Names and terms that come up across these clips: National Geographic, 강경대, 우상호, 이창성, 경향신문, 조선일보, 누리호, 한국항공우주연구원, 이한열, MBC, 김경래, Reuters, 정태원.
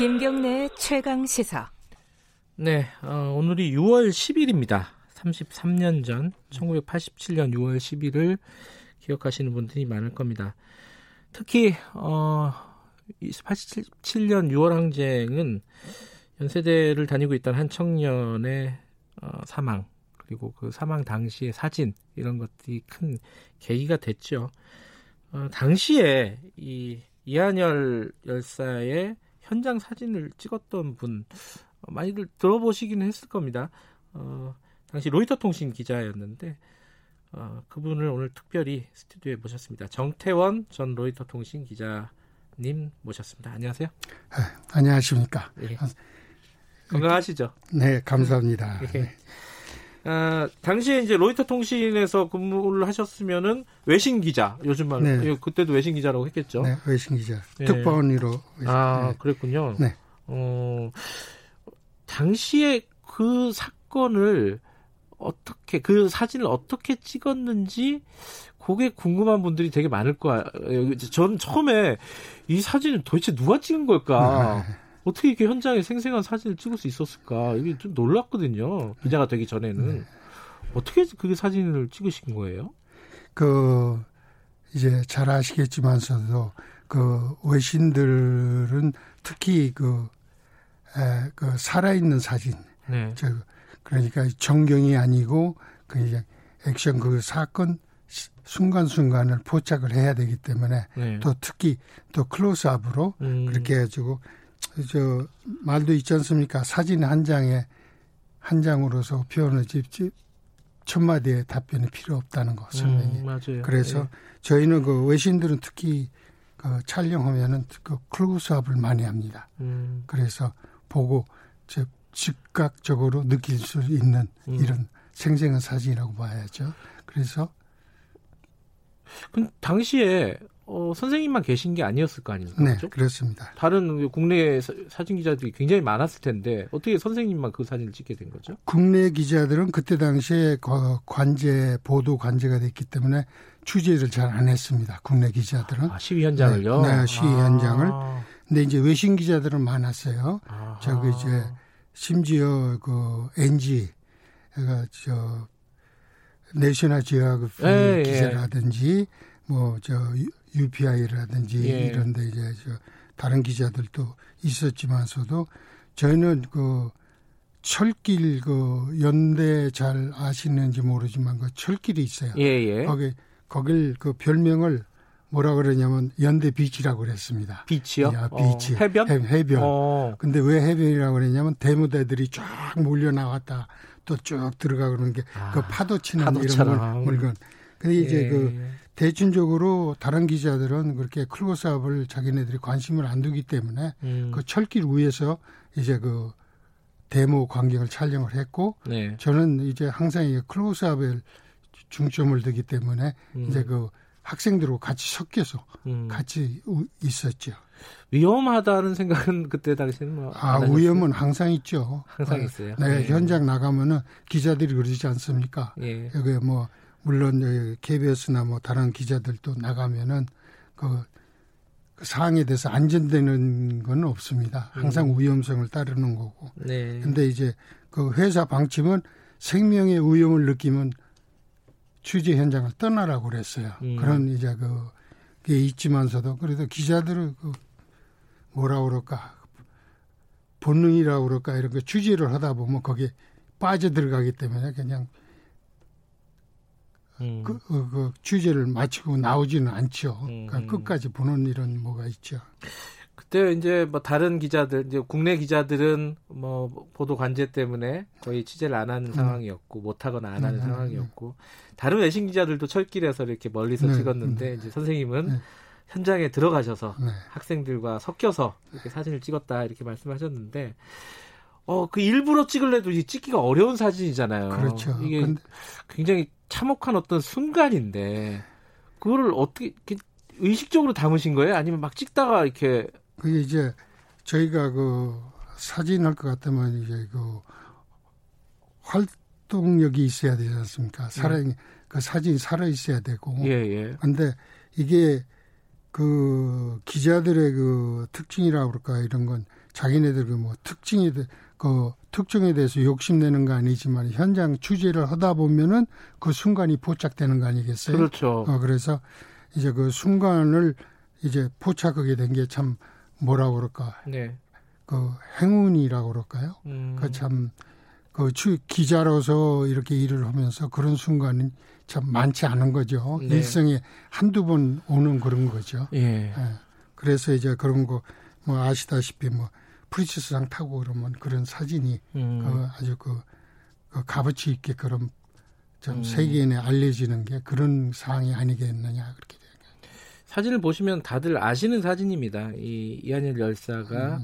김경래 최강 시사. 네, 오늘이 6월 10일입니다. 33년 전 1987년 6월 10일을 기억하시는 분들이 많을 겁니다. 특히 87년 6월 항쟁은 연세대를 다니고 있던 한 청년의 사망, 그리고 그 사망 당시의 사진, 이런 것들이 큰 계기가 됐죠. 당시에 이 이한열 열사의 현장 사진을 찍었던 분, 많이들 들어보시기는 했을 겁니다. 당시 로이터 통신 기자였는데 그분을 오늘 특별히 스튜디오에 모셨습니다. 정태원 전 로이터 통신 기자님 모셨습니다. 안녕하세요. 네, 안녕하십니까. 예. 건강하시죠? 네, 감사합니다. 예. 네. 당시에 이제 로이터 통신에서 근무를 하셨으면은 외신 기자, 요즘 말로. 네. 그때도 외신 기자라고 했겠죠. 네, 외신 기자. 네. 특파원으로. 아, 네. 그랬군요. 네. 당시에 그 사건을 어떻게, 그 사진을 어떻게 찍었는지 그게 궁금한 분들이 되게 많을 거예요. 전 처음에 이 사진을 도대체 누가 찍은 걸까? 네. 어떻게 이렇게 현장에 생생한 사진을 찍을 수 있었을까? 이게 좀 놀랐거든요. 기자가 되기 전에는. 네. 어떻게 그 사진을 찍으신 거예요? 이제 잘 아시겠지만서도 외신들은 특히 그 살아있는 사진. 네. 그러니까 전경이 아니고 이제 액션 사건 순간순간을 포착을 해야 되기 때문에. 네. 또 특히 또 클로즈업으로 그렇게 해주고 말도 있지 않습니까? 사진 한 장에 한 장으로서 표현을 집지 첫 마디에 답변이 필요 없다는 거 설명이. 맞아요. 그래서 예. 저희는 외신들은 특히 촬영하면은 클로즈업을 많이 합니다. 그래서 보고 즉각적으로 느낄 수 있는 이런 생생한 사진이라고 봐야죠. 그래서 당시에 선생님만 계신 게 아니었을 거 아닙니까? 네, 그렇죠? 그렇습니다. 다른 국내 사진 기자들이 굉장히 많았을 텐데 어떻게 선생님만 그 사진을 찍게 된 거죠? 국내 기자들은 그때 당시에 보도 관제가 됐기 때문에 취재를 잘 안 했습니다. 국내 기자들은. 시위 현장을요? 네, 시위 현장을. 근데 이제 외신 기자들은 많았어요. 심지어 NG가 National Geographic 기자라든지 UPI라든지 예. 이런데 이제 다른 기자들도 있었지만서도 저희는 철길 연대 잘 아시는지 모르지만 철길이 있어요. 예예. 거길 별명을 뭐라 그러냐면 연대 비치라고 그랬습니다. 비치요? 야, 비치. 해변? 해변. 근데 왜 해변이라고 그랬냐면 대무대들이 쫙 몰려 나왔다 또 쭉 들어가 그러는 게 파도 치는 이런 물건. 근데 이제 대중적으로 다른 기자들은 그렇게 클로즈업을 자기네들이 관심을 안 두기 때문에 철길 위에서 이제 데모 광경을 촬영을 했고. 네. 저는 이제 항상 클로즈업에 중점을 두기 때문에 이제 학생들하고 같이 섞여서 같이 있었죠. 위험하다는 생각은 그때 당시에는 위험은 항상 있죠. 항상 있어요. 네. 현장 나가면은 기자들이 그러지 않습니까? 예. 물론 KBS나 다른 기자들도 나가면은 그 사항에 대해서 안전되는 건 없습니다. 항상 위험성을 따르는 거고. 네. 근데 이제 회사 방침은 생명의 위험을 느끼면 취재 현장을 떠나라고 그랬어요. 그런 이제 그게 있지만서도 그래도 기자들은 뭐라 그럴까 본능이라 그럴까 이렇게 취재를 하다 보면 거기에 빠져들어가기 때문에 그냥 취재를 마치고 나오지는 않죠. 그러니까 끝까지 보는 이런 뭐가 있죠. 그때 이제 다른 기자들, 이제 국내 기자들은 보도 관제 때문에 거의 취재를 안 하는 상황이었고 못하거나 안 하는 상황이었고 다른 외신 기자들도 철길에서 이렇게 멀리서 찍었는데 이제 선생님은 현장에 들어가셔서 학생들과 섞여서 이렇게 사진을 찍었다 이렇게 말씀하셨는데. 일부러 찍을래도 찍기가 어려운 사진이잖아요. 그렇죠. 이게 굉장히 참혹한 어떤 순간인데 그거를 어떻게 의식적으로 담으신 거예요? 아니면 막 찍다가 이렇게? 그게 이제 저희가 사진할 것 같으면 이제 활동력이 있어야 되지 않습니까? 사진이 살아 있어야 되고. 예예. 그런데 이게 기자들의 특징이라고 그럴까 이런 건 자기네들 뭐 특징에 대해서 욕심내는 거 아니지만 현장 취재를 하다 보면은 그 순간이 포착되는 거 아니겠어요? 그렇죠. 그래서 이제 그 순간을 이제 포착하게 된 게 참 뭐라고 그럴까? 네. 그 행운이라고 그럴까요? 그 참 그 기자로서 이렇게 일을 하면서 그런 순간이 참 많지 않은 거죠. 네. 일생에 한두 번 오는 그런 거죠. 예. 예. 그래서 이제 그런 거 뭐 아시다시피 뭐 프리츠스상 타고 그러면 그런 사진이 그 아주 그 값어치 있게 그런 좀 세계인에 알려지는 게 그런 사항이 아니겠느냐 그렇게 돼요. 사진을 보시면 다들 아시는 사진입니다. 이 이한열 열사가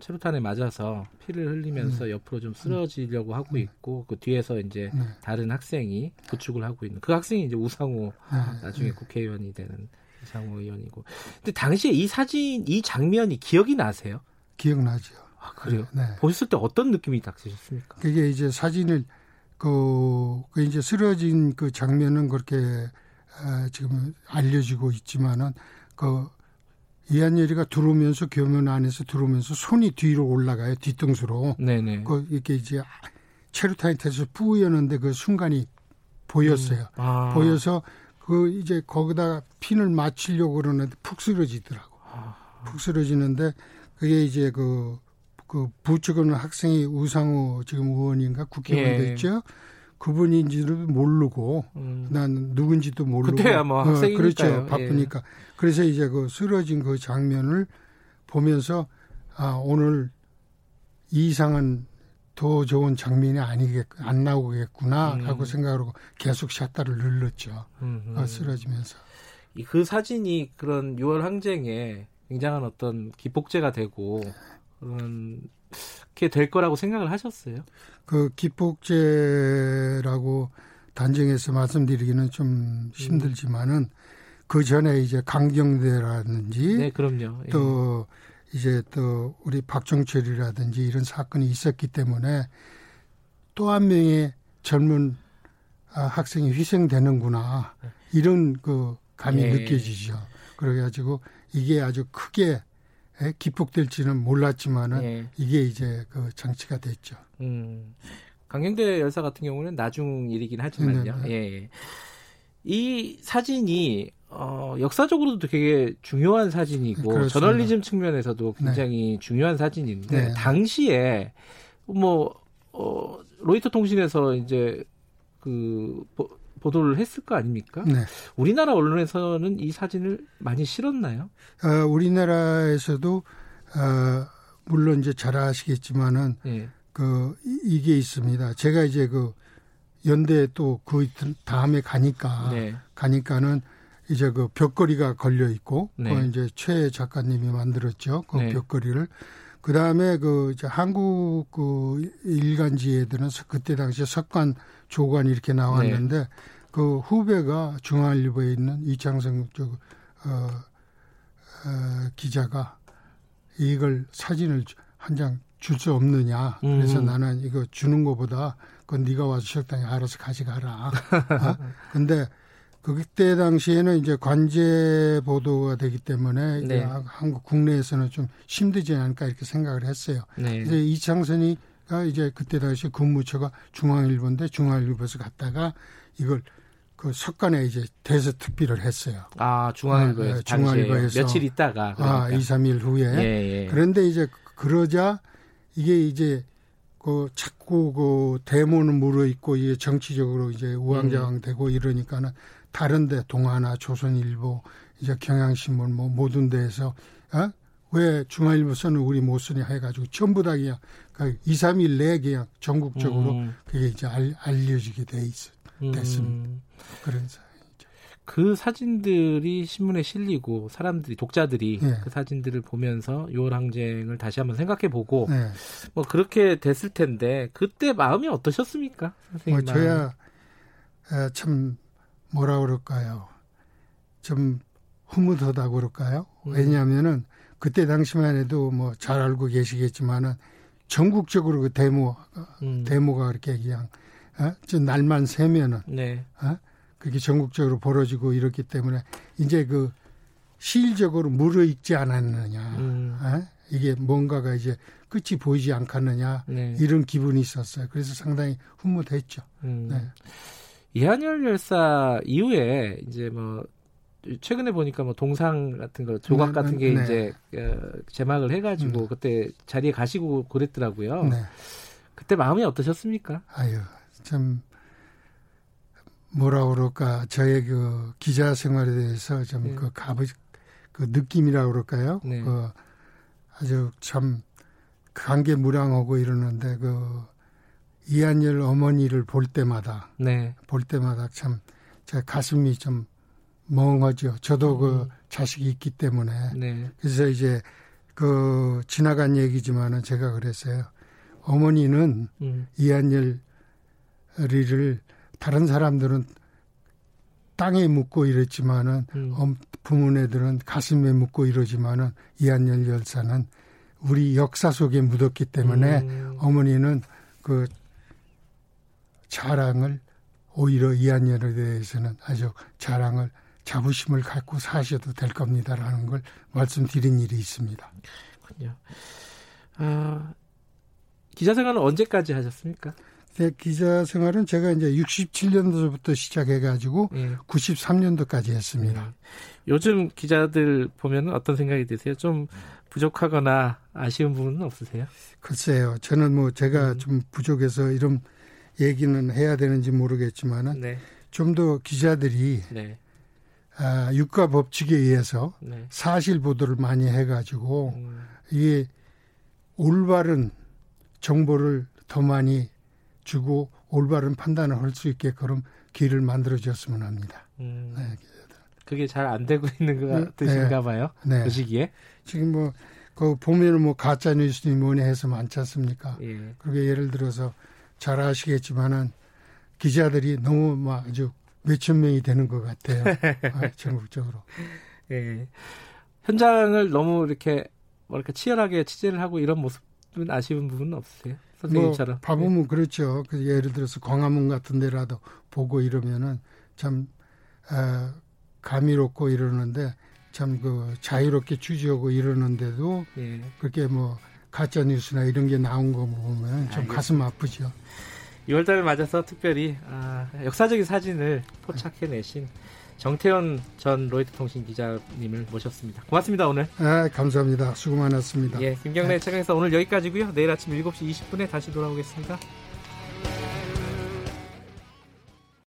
체류탄에 맞아서 피를 흘리면서 옆으로 좀 쓰러지려고 하고 있고 그 뒤에서 이제 다른 학생이 부축을 하고 있는 그 학생이 이제 우상호 나중에 국회의원이 되는 우상호 의원이고. 근데 당시에 이 사진 이 장면이 기억이 나세요? 기억나죠. 아, 그래요? 네. 보셨을 때 어떤 느낌이 딱 드셨습니까? 그게 이제 사진을 그 이제 쓰러진 그 장면은 그렇게 지금 알려지고 있지만은 그 이한열이가 들어오면서 교면 안에서 들어오면서 손이 뒤로 올라가요. 뒤통수로. 네네. 그 이렇게 이제 체류탄이 태서 뿌였는데 그 순간이 보였어요. 아. 보여서 그 이제 거기다 핀을 맞추려고 그러는데 푹 쓰러지더라고. 아. 푹 쓰러지는데 그게 이제 그 부축하는 학생이 우상호 지금 의원인가 국회의원 됐죠. 예. 그분인지도 모르고 난 누군지도 모르고 그때야 뭐 학생이니까요. 그렇죠. 바쁘니까. 예. 그래서 이제 그 쓰러진 그 장면을 보면서 아 오늘 이상은 더 좋은 장면이 안 나오겠구나라고 생각하고 계속 샷다를 눌렀죠. 쓰러지면서. 그 사진이 그런 6월 항쟁에 굉장한 어떤 기폭제가 되고 그렇게 될 거라고 생각을 하셨어요? 그 기폭제라고 단정해서 말씀드리기는 좀 힘들지만은 그 전에 이제 강경대라든지 네, 그럼요. 예. 또 이제 또 우리 박정철이라든지 이런 사건이 있었기 때문에 또 한 명의 젊은 학생이 희생되는구나 이런 그 감이 예. 느껴지죠. 그래가지고 이게 아주 크게 기폭될지는 몰랐지만은 예. 이게 이제 그 장치가 됐죠. 강경대 열사 같은 경우는 나중 일이긴 하지만요. 네, 네. 예. 이 사진이 역사적으로도 되게 중요한 사진이고 그렇습니다. 저널리즘 측면에서도 굉장히 네. 중요한 사진인데 네. 당시에 뭐 로이터 통신에서 이제 그 보도를 했을 거 아닙니까? 네. 우리나라 언론에서는 이 사진을 많이 실었나요? 우리나라에서도 물론 이제 잘 아시겠지만은 예. 그 이게 있습니다. 제가 이제 그 연대 또 그 다음에 가니까 네. 가니까는 이제 그 벽걸이가 걸려 있고 네. 그 이제 최 작가님이 만들었죠. 그 네. 벽걸이를 그 다음에 그 이제 한국 그 일간지에들은 그때 당시 석관 조관 이렇게 나왔는데 네. 그 후배가 중앙일보에 있는 이창성 기자가 이걸 사진을 한 장 줄 수 없느냐 그래서 나는 이거 주는 거보다 그건 네가 와서 적당히 알아서 가져가라. 그런데 그때 당시에는 이제 관제 보도가 되기 때문에 네. 한국 국내에서는 좀 힘들지 않을까 이렇게 생각을 했어요. 네. 이제 이창선이 이제 그때 당시 근무처가 중앙일보인데 중앙일보에서 갔다가 이걸 그 석관에 이제 대서특필을 했어요. 아, 중앙일보에서. 네, 중앙일보에서 며칠 있다가. 그러니까. 2, 3일 후에. 예, 예. 그런데 이제 그러자 이게 이제 그 자꾸 그 대모는 물어있고 이게 정치적으로 이제 우왕좌왕 되고 이러니까는 다른데 동아나 조선일보 이제 경향신문 뭐 모든 데에서 왜 중앙일보서는 우리 못 쓰냐 해가지고 전부 다 그냥 2, 3일 내에 그냥 전국적으로 그게 이제 알려지게 됐습니다. 그런 사진이죠. 그 사진들이 신문에 실리고 사람들이 독자들이 네. 그 사진들을 보면서 6월 항쟁을 다시 한번 생각해보고 네. 뭐 그렇게 됐을 텐데 그때 마음이 어떠셨습니까, 선생님? 뭐 저야 참 뭐라 그럴까요? 좀 흐뭇하다고 그럴까요? 왜냐하면은 그때 당시만 해도 뭐 잘 알고 계시겠지만은 전국적으로 그 데모가 그렇게 그냥 날만 세면은 네. 그게 전국적으로 벌어지고 이렇기 때문에 이제 그 시일적으로 무르익지 않았느냐 이게 뭔가가 이제 끝이 보이지 않겠느냐 네. 이런 기분이 있었어요. 그래서 상당히 흐뭇했죠. 네. 이한열 열사 이후에 이제 뭐 최근에 보니까 뭐 동상 같은 거 조각 네, 같은 게 네. 이제 제막을 해가지고 그때 자리에 가시고 그랬더라고요. 네. 그때 마음이 어떠셨습니까? 아유 참 뭐라 그럴까 저의 그 기자 생활에 대해서 좀 네. 그 값을 그 느낌이라고 그럴까요? 네. 그 아주 참 감개무량하고 이러는데 그 이한열 어머니를 볼 때마다 네. 볼 때마다 참 제 가슴이 좀 멍하죠. 저도 그 자식이 있기 때문에 네. 그래서 이제 그 지나간 얘기지만은 제가 그랬어요. 어머니는 이한열이를 다른 사람들은 땅에 묻고 이랬지만은 부모네들은 가슴에 묻고 이러지만은 이한열 열사는 우리 역사 속에 묻었기 때문에 어머니는 그 자랑을 오히려 이한열에 대해서는 아주 자랑을 자부심을 갖고 사셔도 될 겁니다라는 걸 말씀드린 일이 있습니다. 그렇군요. 기자 생활은 언제까지 하셨습니까? 네, 기자 생활은 제가 이제 67년도부터 시작해가지고 네. 93년도까지 했습니다. 요즘 기자들 보면 어떤 생각이 드세요? 좀 부족하거나 아쉬운 부분은 없으세요? 글쎄요. 저는 뭐 제가 좀 부족해서 이런 얘기는 해야 되는지 모르겠지만은 네. 좀 더 기자들이 네. 유가 법칙에 의해서 네. 사실 보도를 많이 해가지고 이게 올바른 정보를 더 많이 주고 올바른 판단을 할 수 있게 그런 길을 만들어줬으면 합니다. 네, 그게 잘 안 되고 있는 것 같으신가 봐요. 네. 그 시기에 지금 뭐 그 보면은 뭐 가짜 뉴스니 뭐니 해서 많지 않습니까? 예. 그게 예를 들어서 잘 아시겠지만은 기자들이 너무 막 아주 몇천 명이 되는 것 같아요. 전국적으로. 예. 현장을 너무 이렇게 뭐랄까 치열하게 취재를 하고 이런 모습. 아쉬운 부분은 없으세요? 선생님처럼. 뭐 봐보면 네. 그렇죠. 예를 들어서 광화문 같은 데라도 보고 이러면은 참 감미롭고 이러는데 참 그 자유롭게 취재하고 이러는데도 네. 그렇게 뭐 가짜 뉴스나 이런 게 나온 거 보면 좀 가슴 아프죠. 6월달을 맞아서 특별히 역사적인 사진을 포착해내신 정태원 전 로이터 통신 기자님을 모셨습니다. 고맙습니다. 오늘. 아, 감사합니다. 수고 많았습니다. 예, 김경래 채널에서 오늘 여기까지고요. 내일 아침 7시 20분에 다시 돌아오겠습니다.